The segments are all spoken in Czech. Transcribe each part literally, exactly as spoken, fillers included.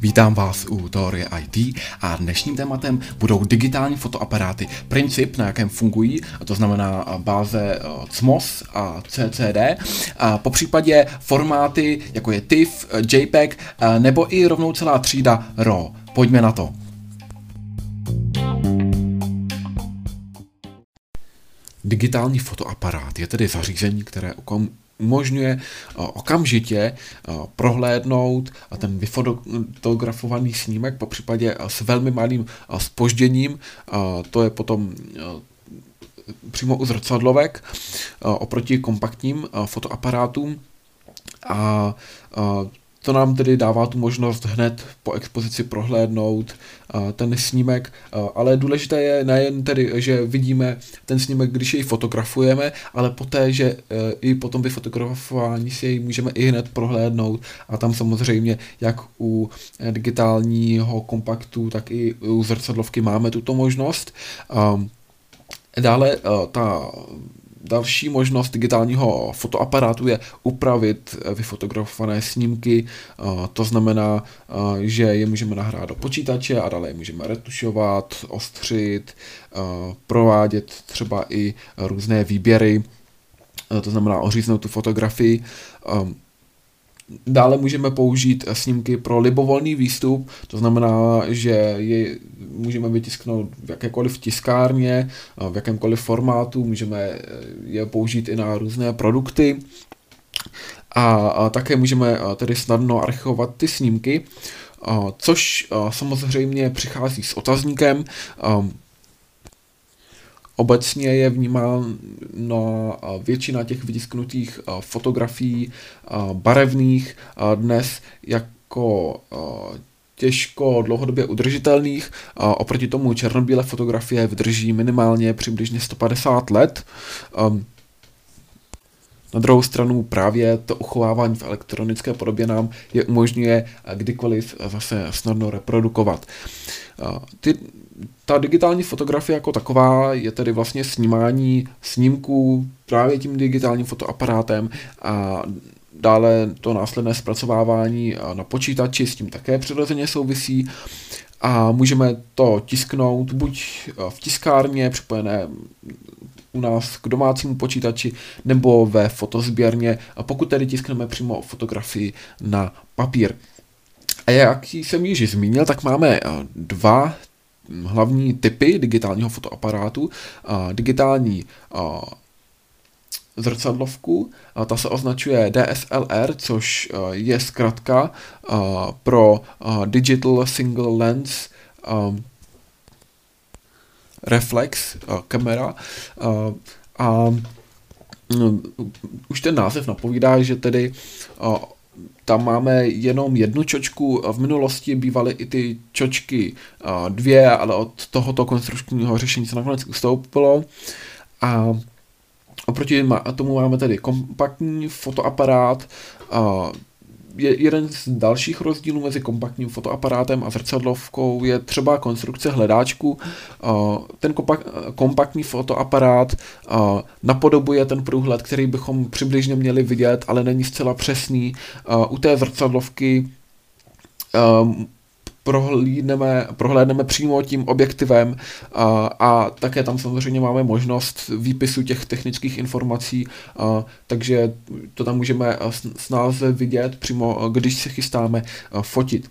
Vítám vás u teorie í té a dnešním tématem budou digitální fotoaparáty, princip, na jakém fungují, a to znamená báze C M O S a C C D, a popřípadě formáty, jako je TIFF, JPEG, nebo i rovnou celá třída RAW. Pojďme na to. Digitální fotoaparát je tedy zařízení, které ukom umožňuje okamžitě prohlédnout ten vyfotografovaný snímek, popřípadě s velmi malým zpožděním, to je potom přímo u zrcadlovek oproti kompaktním fotoaparátům, a to nám tedy dává tu možnost hned po expozici prohlédnout ten snímek, ale důležité je nejen tedy, že vidíme ten snímek, když jej fotografujeme, ale poté, že i potom po vyfotografování si jej můžeme i hned prohlédnout, a tam samozřejmě jak u digitálního kompaktu, tak i u zrcadlovky máme tuto možnost. Dále ta další možnost digitálního fotoaparátu je upravit vyfotografované snímky, to znamená, že je můžeme nahrát do počítače a dále je můžeme retušovat, ostřit, provádět třeba i různé výběry, to znamená oříznout tu fotografii. Dále můžeme použít snímky pro libovolný výstup, to znamená, že je můžeme vytisknout v jakékoliv tiskárně, v jakémkoliv formátu, můžeme je použít i na různé produkty. A také můžeme tedy snadno archivovat ty snímky, což samozřejmě přichází s otazníkem. Obecně je vnímána většina těch vytisknutých fotografií barevných dnes jako těžko dlouhodobě udržitelných. Oproti tomu černobílé fotografie vydrží minimálně přibližně sto padesát let. Na druhou stranu právě to uchovávání v elektronické podobě nám je umožňuje kdykoliv zase snadno reprodukovat. Ty, ta digitální fotografie jako taková je tedy vlastně snímání snímků právě tím digitálním fotoaparátem a dále to následné zpracovávání na počítači s tím také přirozeně souvisí. A můžeme to tisknout buď v tiskárně připojené u nás k domácímu počítači nebo ve fotosběrně, pokud tedy tiskneme přímo fotografii na papír. A jak jsem již zmínil, tak máme dva hlavní typy digitálního fotoaparátu. Digitální zrcadlovku, ta se označuje D S L R, což je zkratka pro Digital Single Lens Reflex kamera, a už ten název napovídá, že tedy tam máme jenom jednu čočku, v minulosti bývaly i ty čočky dvě, ale od tohoto konstrukčního řešení se nakonec ustoupilo. A oproti tomu máme tedy kompaktní fotoaparát. Je, jeden z dalších rozdílů mezi kompaktním fotoaparátem a zrcadlovkou je třeba konstrukce hledáčku. Ten kompak, kompaktní fotoaparát napodobuje ten průhled, který bychom přibližně měli vidět, ale není zcela přesný. U té zrcadlovky Prohlídneme, prohlédneme přímo tím objektivem, a, a také tam samozřejmě máme možnost výpisu těch technických informací, a, takže to tam můžeme snáze vidět přímo, když se chystáme fotit.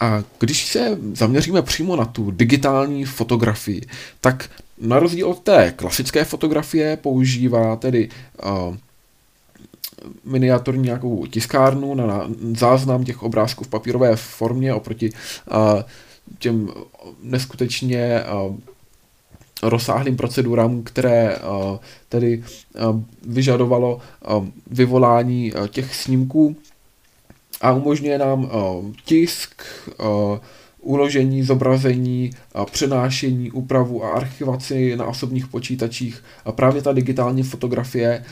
A když se zaměříme přímo na tu digitální fotografii, tak na rozdíl od té klasické fotografie používá tedy a, miniaturní nějakou tiskárnu na záznam těch obrázků v papírové formě oproti uh, těm neskutečně uh, rozsáhlým procedurám, které uh, tedy uh, vyžadovalo uh, vyvolání uh, těch snímků, a umožňuje nám uh, tisk, uh, uložení, zobrazení, přenášení, úpravu a archivaci na osobních počítačích právě ta digitální fotografie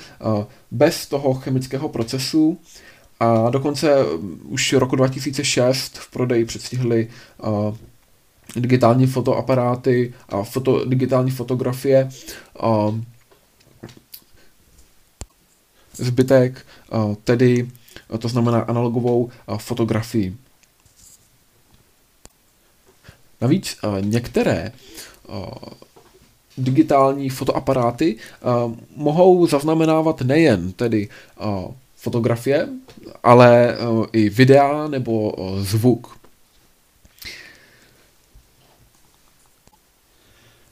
bez toho chemického procesu. A dokonce už roku dva tisíce šest v prodeji předstihly digitální fotoaparáty a foto, digitální fotografie zbytek, tedy to znamená analogovou fotografii. Navíc některé digitální fotoaparáty mohou zaznamenávat nejen tedy fotografie, ale i videa nebo zvuk.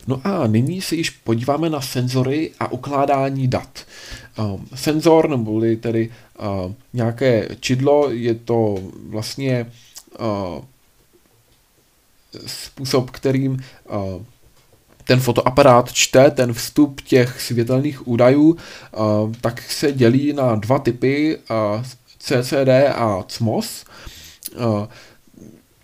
No a nyní se již podíváme na senzory a ukládání dat. Senzor neboli tedy nějaké čidlo, je to vlastně způsob, kterým ten fotoaparát čte ten vstup těch světelných údajů, tak se dělí na dva typy, C C D a C M O S.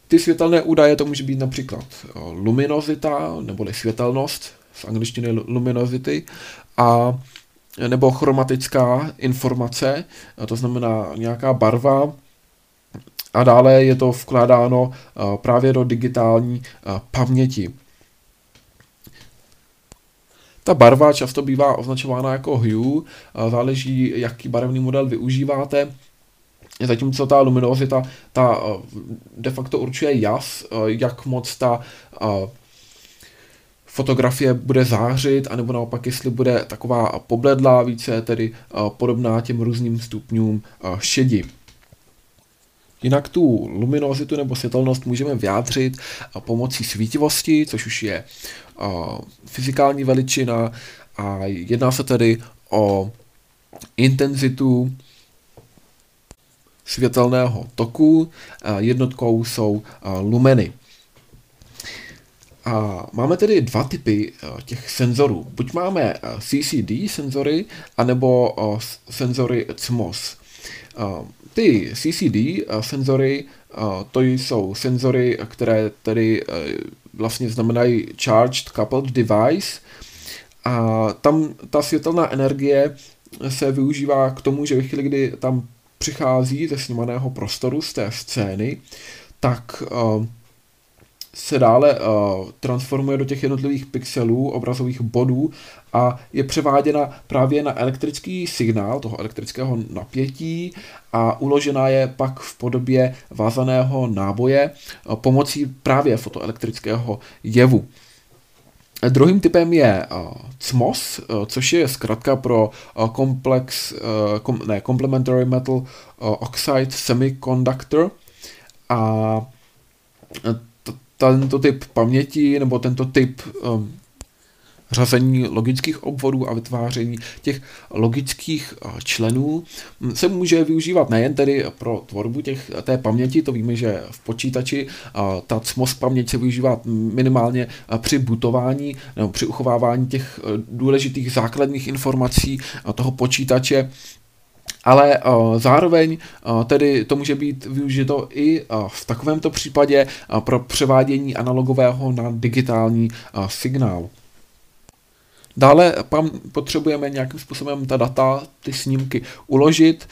Ty světelné údaje, to může být například luminozita, neboli světelnost, z angličtiny luminozity, a nebo chromatická informace, to znamená nějaká barva, a dále je to vkládáno právě do digitální paměti. Ta barva často bývá označována jako hue, záleží, jaký barevný model využíváte, zatímco ta luminozita ta de facto určuje jas, jak moc ta fotografie bude zářit, anebo naopak, jestli bude taková pobledlá, více tedy podobná těm různým stupňům šedi. Jinak tu luminozitu nebo světelnost můžeme vyjádřit pomocí svítivosti, což už je fyzikální veličina a jedná se tedy o intenzitu světelného toku, jednotkou jsou lumeny. A máme tedy dva typy těch senzorů. Buď máme C C D senzory, anebo senzory C M O S. Ty C C D senzory, to jsou senzory, které tedy vlastně znamenají Charged Coupled Device, a tam ta světelná energie se využívá k tomu, že ve chvíli, kdy tam přichází ze snímaného prostoru, z té scény, tak uh, se dále uh, transformuje do těch jednotlivých pixelů, obrazových bodů a je převáděna právě na elektrický signál toho elektrického napětí a uložena je pak v podobě vázaného náboje uh, pomocí právě fotoelektrického jevu. Druhým typem je uh, C M O S, uh, což je zkrátka pro uh, komplex, uh, kom, ne, Complementary Metal uh, Oxide Semiconductor, a tento typ paměti nebo tento typ um, řazení logických obvodů a vytváření těch logických členů se může využívat nejen tedy pro tvorbu těch, té paměti, to víme, že v počítači ta C M O S paměť se využívá minimálně při bootování nebo při uchovávání těch důležitých základních informací toho počítače, ale zároveň tedy to může být využito i v takovémto případě pro převádění analogového na digitální signál. Dále potřebujeme nějakým způsobem ta data, ty snímky uložit.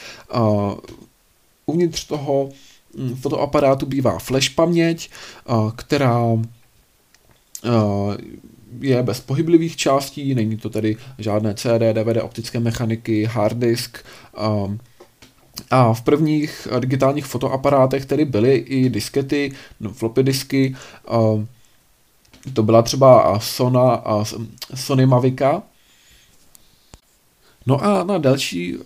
Uvnitř toho fotoaparátu bývá flash paměť, která je bez pohyblivých částí, není to tedy žádné C D, D V D, optické mechaniky, hard disk. A v prvních digitálních fotoaparátech tedy byly i diskety, no, floppy disky. To byla třeba Sona, Sony Mavica. No a na další uh,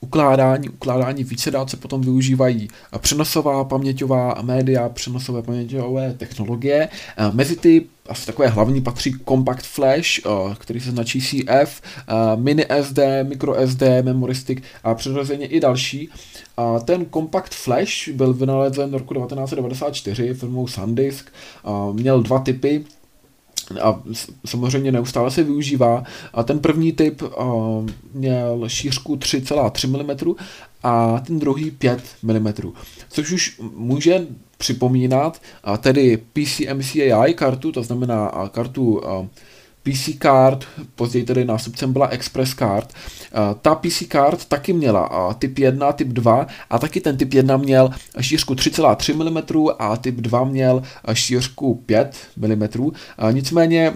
ukládání, ukládání více dát se potom využívají přenosová paměťová média, přenosové paměťové technologie. Uh, mezi ty asi takové hlavní patří Compact Flash, uh, který se značí C F, uh, mini S D, micro S D, Memory Stick a přirozeně i další. Uh, ten Compact Flash byl vynalezen v roku devatenáct set devadesát čtyři firmou Sandisk, uh, měl dva typy a samozřejmě neustále se využívá. A ten první typ uh, měl šířku tři celá tři milimetru a ten druhý pět milimetrů, což už může připomínat uh, tedy P C M C I A kartu, to znamená uh, kartu uh, P C card, později tedy nástupcem byla Express card. Uh, ta P C card taky měla uh, typ jedna, typ dva a taky ten typ jedna měl šířku tři celá tři milimetru a typ dva měl šířku pět milimetrů. Uh, nicméně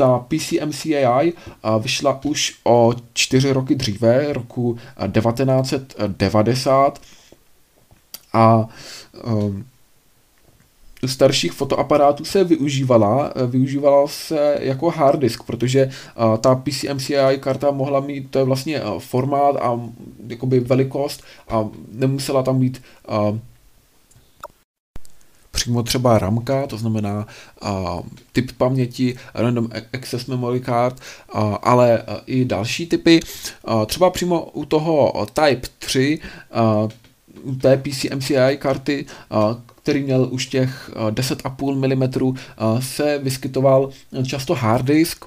ta P C M C I A vyšla už o čtyři roky dříve, roku devatenáct set devadesát, a starších fotoaparátů se využívala, využívala se jako hard disk, protože ta P C M C I A karta mohla mít, to je vlastně formát a jakoby velikost, a nemusela tam být přímo třeba ramka, to znamená uh, typ paměti, random access memory card, uh, ale uh, i další typy. Uh, třeba přímo u toho Type tři, uh, u té P C M C I A karty, uh, který měl už těch uh, deset a půl milimetrů, uh, se vyskytoval často hard disk,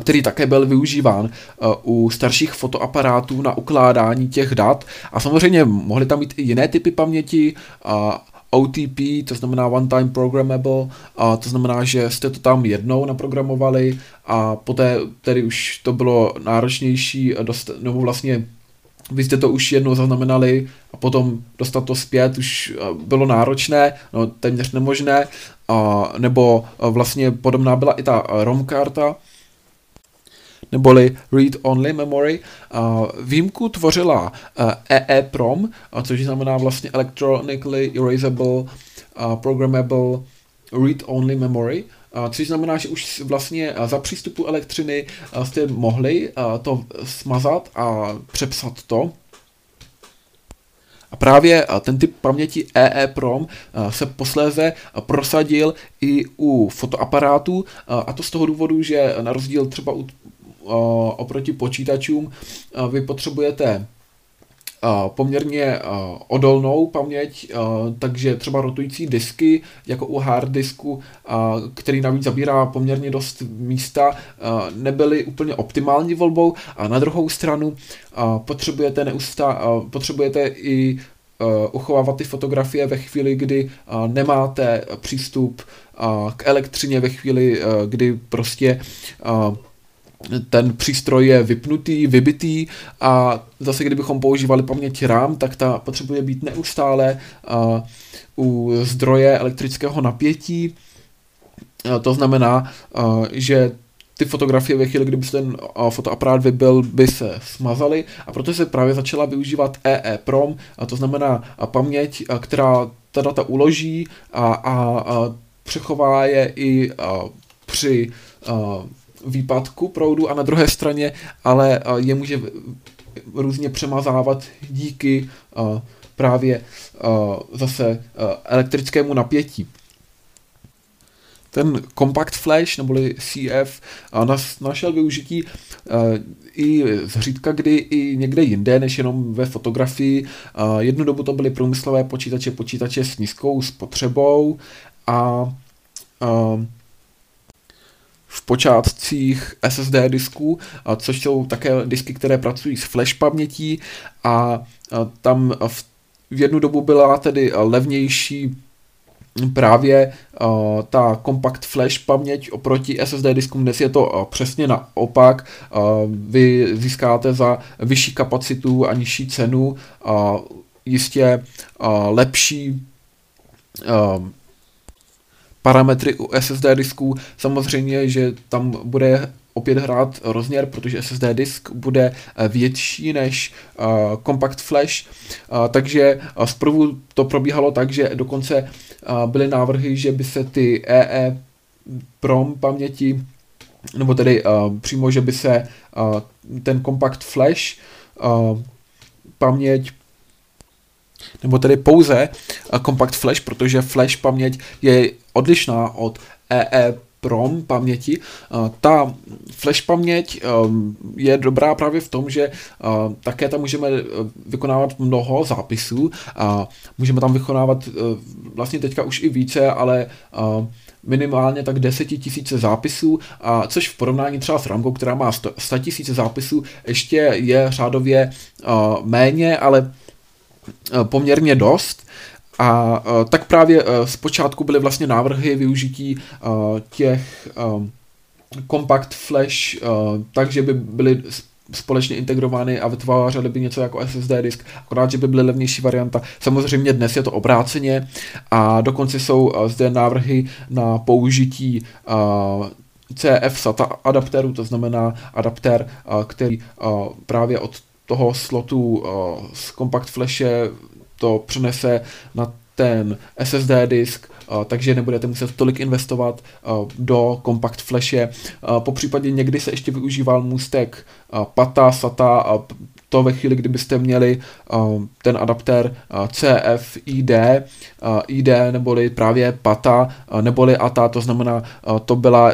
který také byl využíván u starších fotoaparátů na ukládání těch dat. A samozřejmě mohly tam mít i jiné typy paměti, uh, O T P, to znamená One Time Programmable, a to znamená, že jste to tam jednou naprogramovali a poté tedy už to bylo náročnější, dost, nebo vlastně vy jste to už jednou zaznamenali a potom dostat to zpět už bylo náročné, no téměř nemožné, a, nebo vlastně podobná byla i ta ROM karta, neboli read-only memory. Výjimku tvořila E E PROM, což znamená vlastně electronically erasable programmable read-only memory, což znamená, že už vlastně za přístupu elektřiny jste mohli to smazat a přepsat to. A právě ten typ paměti E E PROM se posléze prosadil i u fotoaparátů, a to z toho důvodu, že na rozdíl třeba u oproti počítačům vy potřebujete poměrně odolnou paměť, takže třeba rotující disky, jako u hard disku, který navíc zabírá poměrně dost místa, nebyly úplně optimální volbou. A na druhou stranu potřebujete, neustá, potřebujete i uchovávat ty fotografie ve chvíli, kdy nemáte přístup k elektřině, ve chvíli, kdy prostě ten přístroj je vypnutý, vybitý, a zase kdybychom používali paměť RAM, tak ta potřebuje být neustále uh, u zdroje elektrického napětí. Uh, to znamená, uh, že ty fotografie ve chvíli, kdyby se ten uh, fotoaparát vybil, by se smazaly, a proto se právě začala využívat E E PROM, a to znamená uh, paměť, uh, která ta data uloží a, a, a přechová je i uh, při uh, výpadku proudu, a na druhé straně ale je může různě přemazávat díky právě zase elektrickému napětí. Ten Compact Flash, neboli C F, našel využití i zřídka kdy i někde jinde, než jenom ve fotografii. Jednu dobu to byly průmyslové počítače, počítače s nízkou spotřebou, a v počátcích S S D disků, což jsou také disky, které pracují s flash pamětí, a tam v jednu dobu byla tedy levnější právě ta Compact Flash paměť oproti S S D diskům. Dnes je to přesně naopak. Vy získáte za vyšší kapacitu a nižší cenu jistě lepší parametry u S S D disků. Samozřejmě, že tam bude opět hrát rozměr, protože S S D disk bude větší než uh, Compact Flash. Uh, takže uh, zprvu to probíhalo tak, že dokonce uh, byly návrhy, že by se ty E E PROM paměti, nebo tedy uh, přímo, že by se uh, ten Compact Flash uh, paměť, nebo tedy pouze Compact Flash, protože Flash paměť je odlišná od E E PROM paměti. Ta Flash paměť je dobrá právě v tom, že také tam můžeme vykonávat mnoho zápisů, a můžeme tam vykonávat vlastně teďka už i více, ale minimálně tak deset tisíc zápisů, a což v porovnání třeba s ramkou, která má sto tisíc zápisů, ještě je řádově méně, ale poměrně dost. A tak právě zpočátku byly vlastně návrhy využití těch Compact Flash, takže by byly společně integrovány a vytvářely by něco jako S S D disk, akorát že by byly levnější varianta. Samozřejmě dnes je to obráceně, a dokonce jsou zde návrhy na použití C F SATA adaptéru, to znamená adaptér, který právě od toho slotu z Compact Flashe to přenese na ten S S D disk, takže nebudete muset tolik investovat do Compact Flashe. Popřípadě někdy se ještě využíval můstek PATA, SATA, to ve chvíli, kdybyste měli ten adaptér C F I D, I D neboli právě PATA, neboli A T A, to znamená, to byla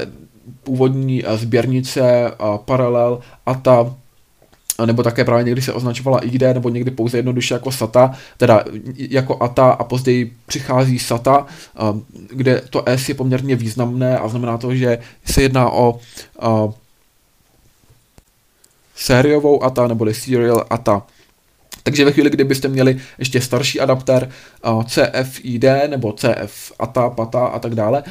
původní sběrnice paralel A T A, nebo také právě někdy se označovala I D, nebo někdy pouze jednoduše jako SATA, teda jako A T A a později přichází SATA, kde to S je poměrně významné a znamená to, že se jedná o sériovou A T A neboli serial A T A. Takže ve chvíli, kdybyste měli ještě starší adaptér C F I D nebo C F A T A, PATA a tak dále,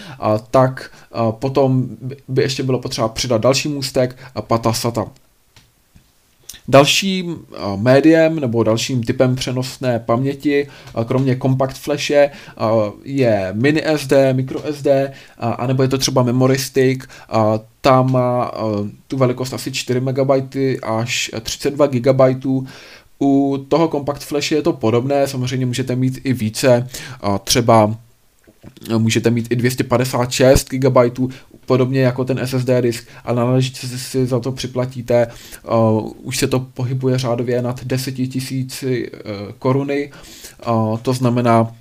tak potom by ještě bylo potřeba přidat další můstek PATA SATA. Dalším médiem nebo dalším typem přenosné paměti, kromě Compact Flashe, je mini S D, micro S D, anebo je to třeba Memory Stick. Ta má tu velikost asi čtyři megabajty až třicet dva gigabajtů. U toho Compact Flashe je to podobné, samozřejmě můžete mít i více, třeba můžete mít i dvě stě padesát šest gigabajtů, podobně jako ten S S D disk, ale náležitě si za to připlatíte, uh, už se to pohybuje řádově nad deset tisíc uh, koruny, uh, to znamená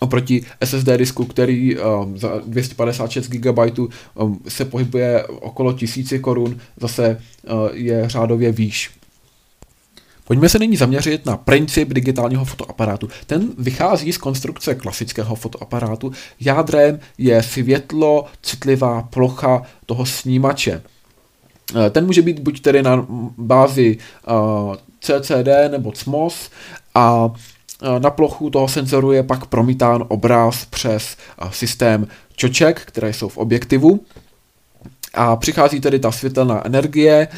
oproti S S D disku, který um, za dvě stě padesát šest gigabajtů um, se pohybuje okolo tisíc korun, zase uh, je řádově výš. Pojďme se nyní zaměřit na princip digitálního fotoaparátu. Ten vychází z konstrukce klasického fotoaparátu. Jádrem je světlo citlivá plocha toho snímače. Ten může být buď tedy na bázi C C D nebo C M O S a na plochu toho senzoru je pak promítán obraz přes systém čoček, které jsou v objektivu. A přichází tedy ta světelná energie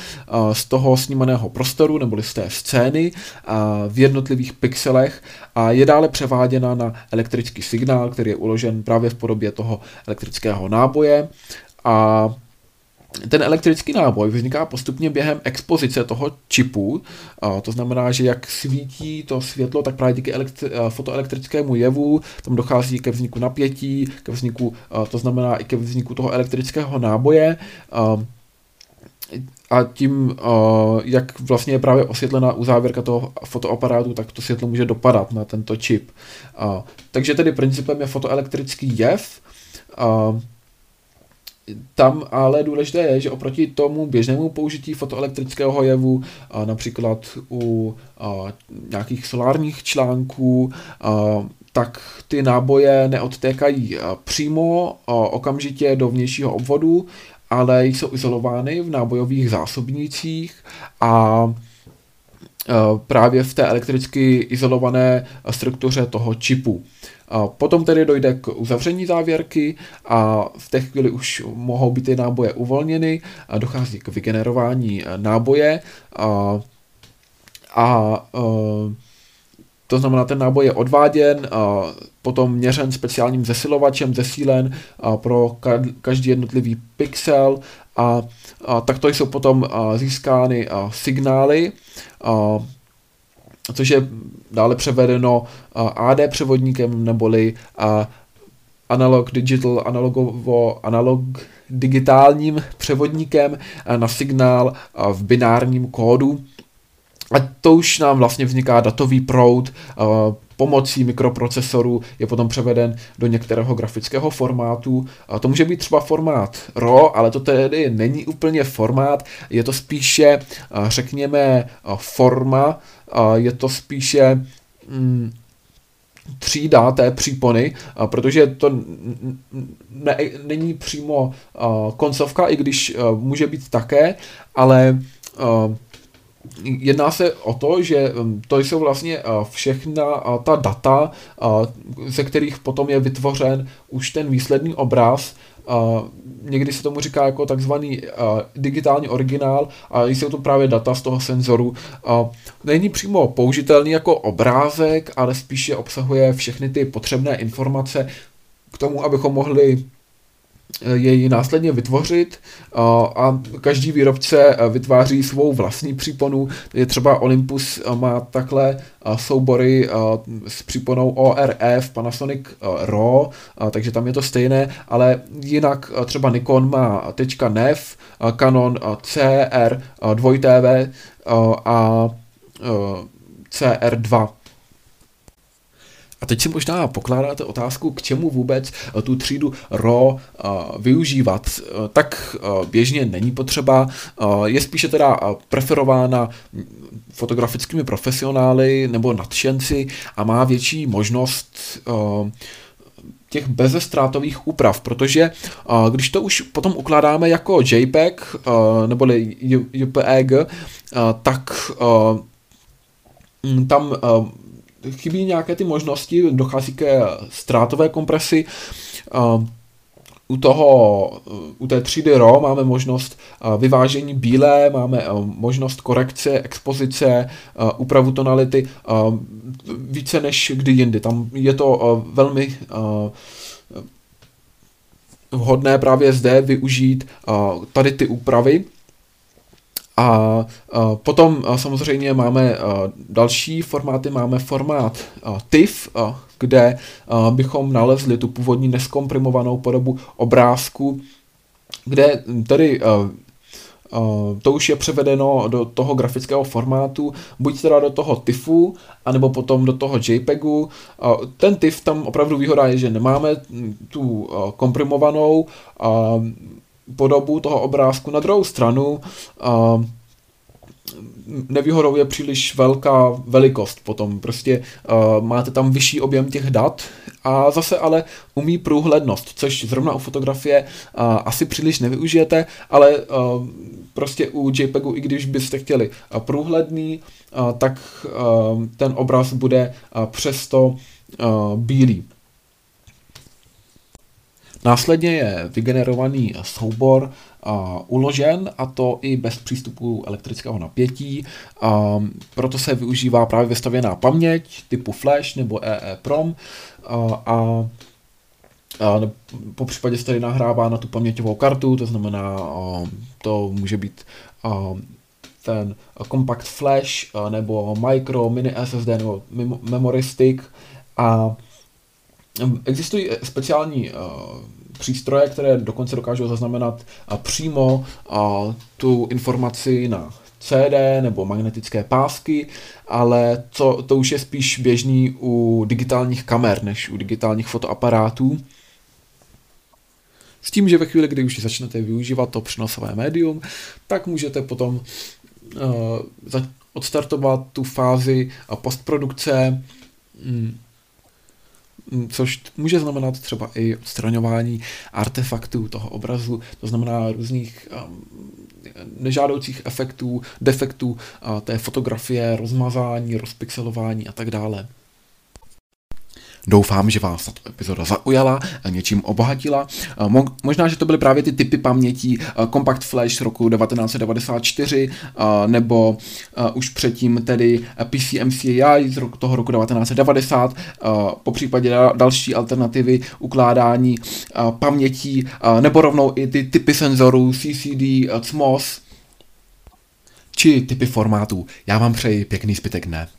z toho snímaného prostoru nebo z té scény v jednotlivých pixelech a je dále převáděna na elektrický signál, který je uložen právě v podobě toho elektrického náboje. A ten elektrický náboj vzniká postupně během expozice toho čipu, to znamená, že jak svítí to světlo, tak právě díky fotoelektrickému jevu tam dochází ke vzniku napětí, ke vzniku, to znamená i ke vzniku toho elektrického náboje. A tím, jak vlastně je právě osvětlená uzávěrka toho fotoaparátu, tak to světlo může dopadat na tento čip. Takže tedy principem je fotoelektrický jev. Tam ale důležité je, že oproti tomu běžnému použití fotoelektrického jevu, například u nějakých solárních článků, tak ty náboje neodtékají přímo okamžitě do vnějšího obvodu, ale jsou izolovány v nábojových zásobnících a právě v té elektricky izolované struktuře toho čipu. Potom tedy dojde k uzavření závěrky a v té chvíli už mohou být ty náboje uvolněny, dochází k vygenerování náboje a, a to znamená, ten náboj je odváděn, potom měřen speciálním zesilovačem, zesílen pro každý jednotlivý pixel a, a takto jsou potom získány signály, a, což je dále převedeno A D převodníkem neboli analog digital, analogovo, analog digitálním převodníkem na signál v binárním kódu. A to už nám vlastně vzniká datový proud, pomocí mikroprocesoru je potom převeden do některého grafického formátu. To může být třeba formát R A W, ale to tedy není úplně formát, je to spíše, řekněme, forma, je to spíše mm, třída té přípony, protože to ne, není přímo koncovka, i když může být také, ale jedná se o to, že to jsou vlastně všechna ta data, ze kterých potom je vytvořen už ten výsledný obraz. Někdy se tomu říká jako takzvaný digitální originál a jsou to právě data z toho senzoru. Není přímo použitelný jako obrázek, ale spíše obsahuje všechny ty potřebné informace k tomu, abychom mohli jej následně vytvořit a každý výrobce vytváří svou vlastní příponu. Je třeba Olympus má takhle soubory s příponou O R F, Panasonic R A W, takže tam je to stejné, ale jinak třeba Nikon má .nef, Canon C R dvě T V a C R dva. A teď si možná pokládáte otázku, k čemu vůbec tu třídu R A W využívat. Tak běžně není potřeba, je spíše teda preferována fotografickými profesionály nebo nadšenci a má větší možnost těch bezestrátových úprav, protože když to už potom ukládáme jako JPEG neboli JPEG, tak tam chybí nějaké ty možnosti, dochází ke ztrátové kompresi. U toho, u té třídy R A W máme možnost vyvážení bílé, máme možnost korekce, expozice, úpravu tonality, více než kdy jindy. Tam je to velmi vhodné právě zde využít tady ty úpravy. A potom samozřejmě máme další formáty, máme formát tiff, kde bychom nalezli tu původní neskomprimovanou podobu obrázku, kde tedy to už je převedeno do toho grafického formátu, buď teda do toho tiffu, anebo potom do toho JPEGu. Ten tiff, tam opravdu výhoda je, že nemáme tu komprimovanou podobu toho obrázku. Na druhou stranu uh, nevýhodou je příliš velká velikost potom. Prostě uh, máte tam vyšší objem těch dat a zase ale umí průhlednost, což zrovna u fotografie uh, asi příliš nevyužijete, ale uh, prostě u JPEGu, i když byste chtěli uh, průhledný, uh, tak uh, ten obraz bude uh, přesto uh, bílý. Následně je vygenerovaný soubor a, uložen, a to i bez přístupu elektrického napětí. A, proto se využívá právě vestavěná paměť typu flash nebo E E prom a, a, a po případě se tady nahrává na tu paměťovou kartu, to znamená, a, to může být a, ten Compact Flash a, nebo micro, mini S S D nebo mimo, Memory Stick. A existují speciální uh, přístroje, které dokonce dokážou zaznamenat uh, přímo uh, tu informaci na C D nebo magnetické pásky, ale to, to už je spíš běžný u digitálních kamer než u digitálních fotoaparátů. S tím, že ve chvíli, kdy už začnete využívat to přenosové médium, tak můžete potom uh, za- odstartovat tu fázi uh, postprodukce, mm, což může znamenat třeba i odstraňování artefaktů toho obrazu, to znamená různých um, nežádoucích efektů, defektů uh, té fotografie, rozmazání, rozpixelování a tak dále. Doufám, že vás tato epizoda zaujala, něčím obohatila. Mo- možná, že to byly právě ty typy pamětí Compact Flash roku devatenáct set devadesát čtyři, nebo už předtím tedy P C M C I A z roku, toho roku devatenáct set devadesát, po případě další alternativy ukládání pamětí, nebo rovnou i ty typy senzorů C C D, C M O S, či typy formátů. Já vám přeji pěkný zbytek dne.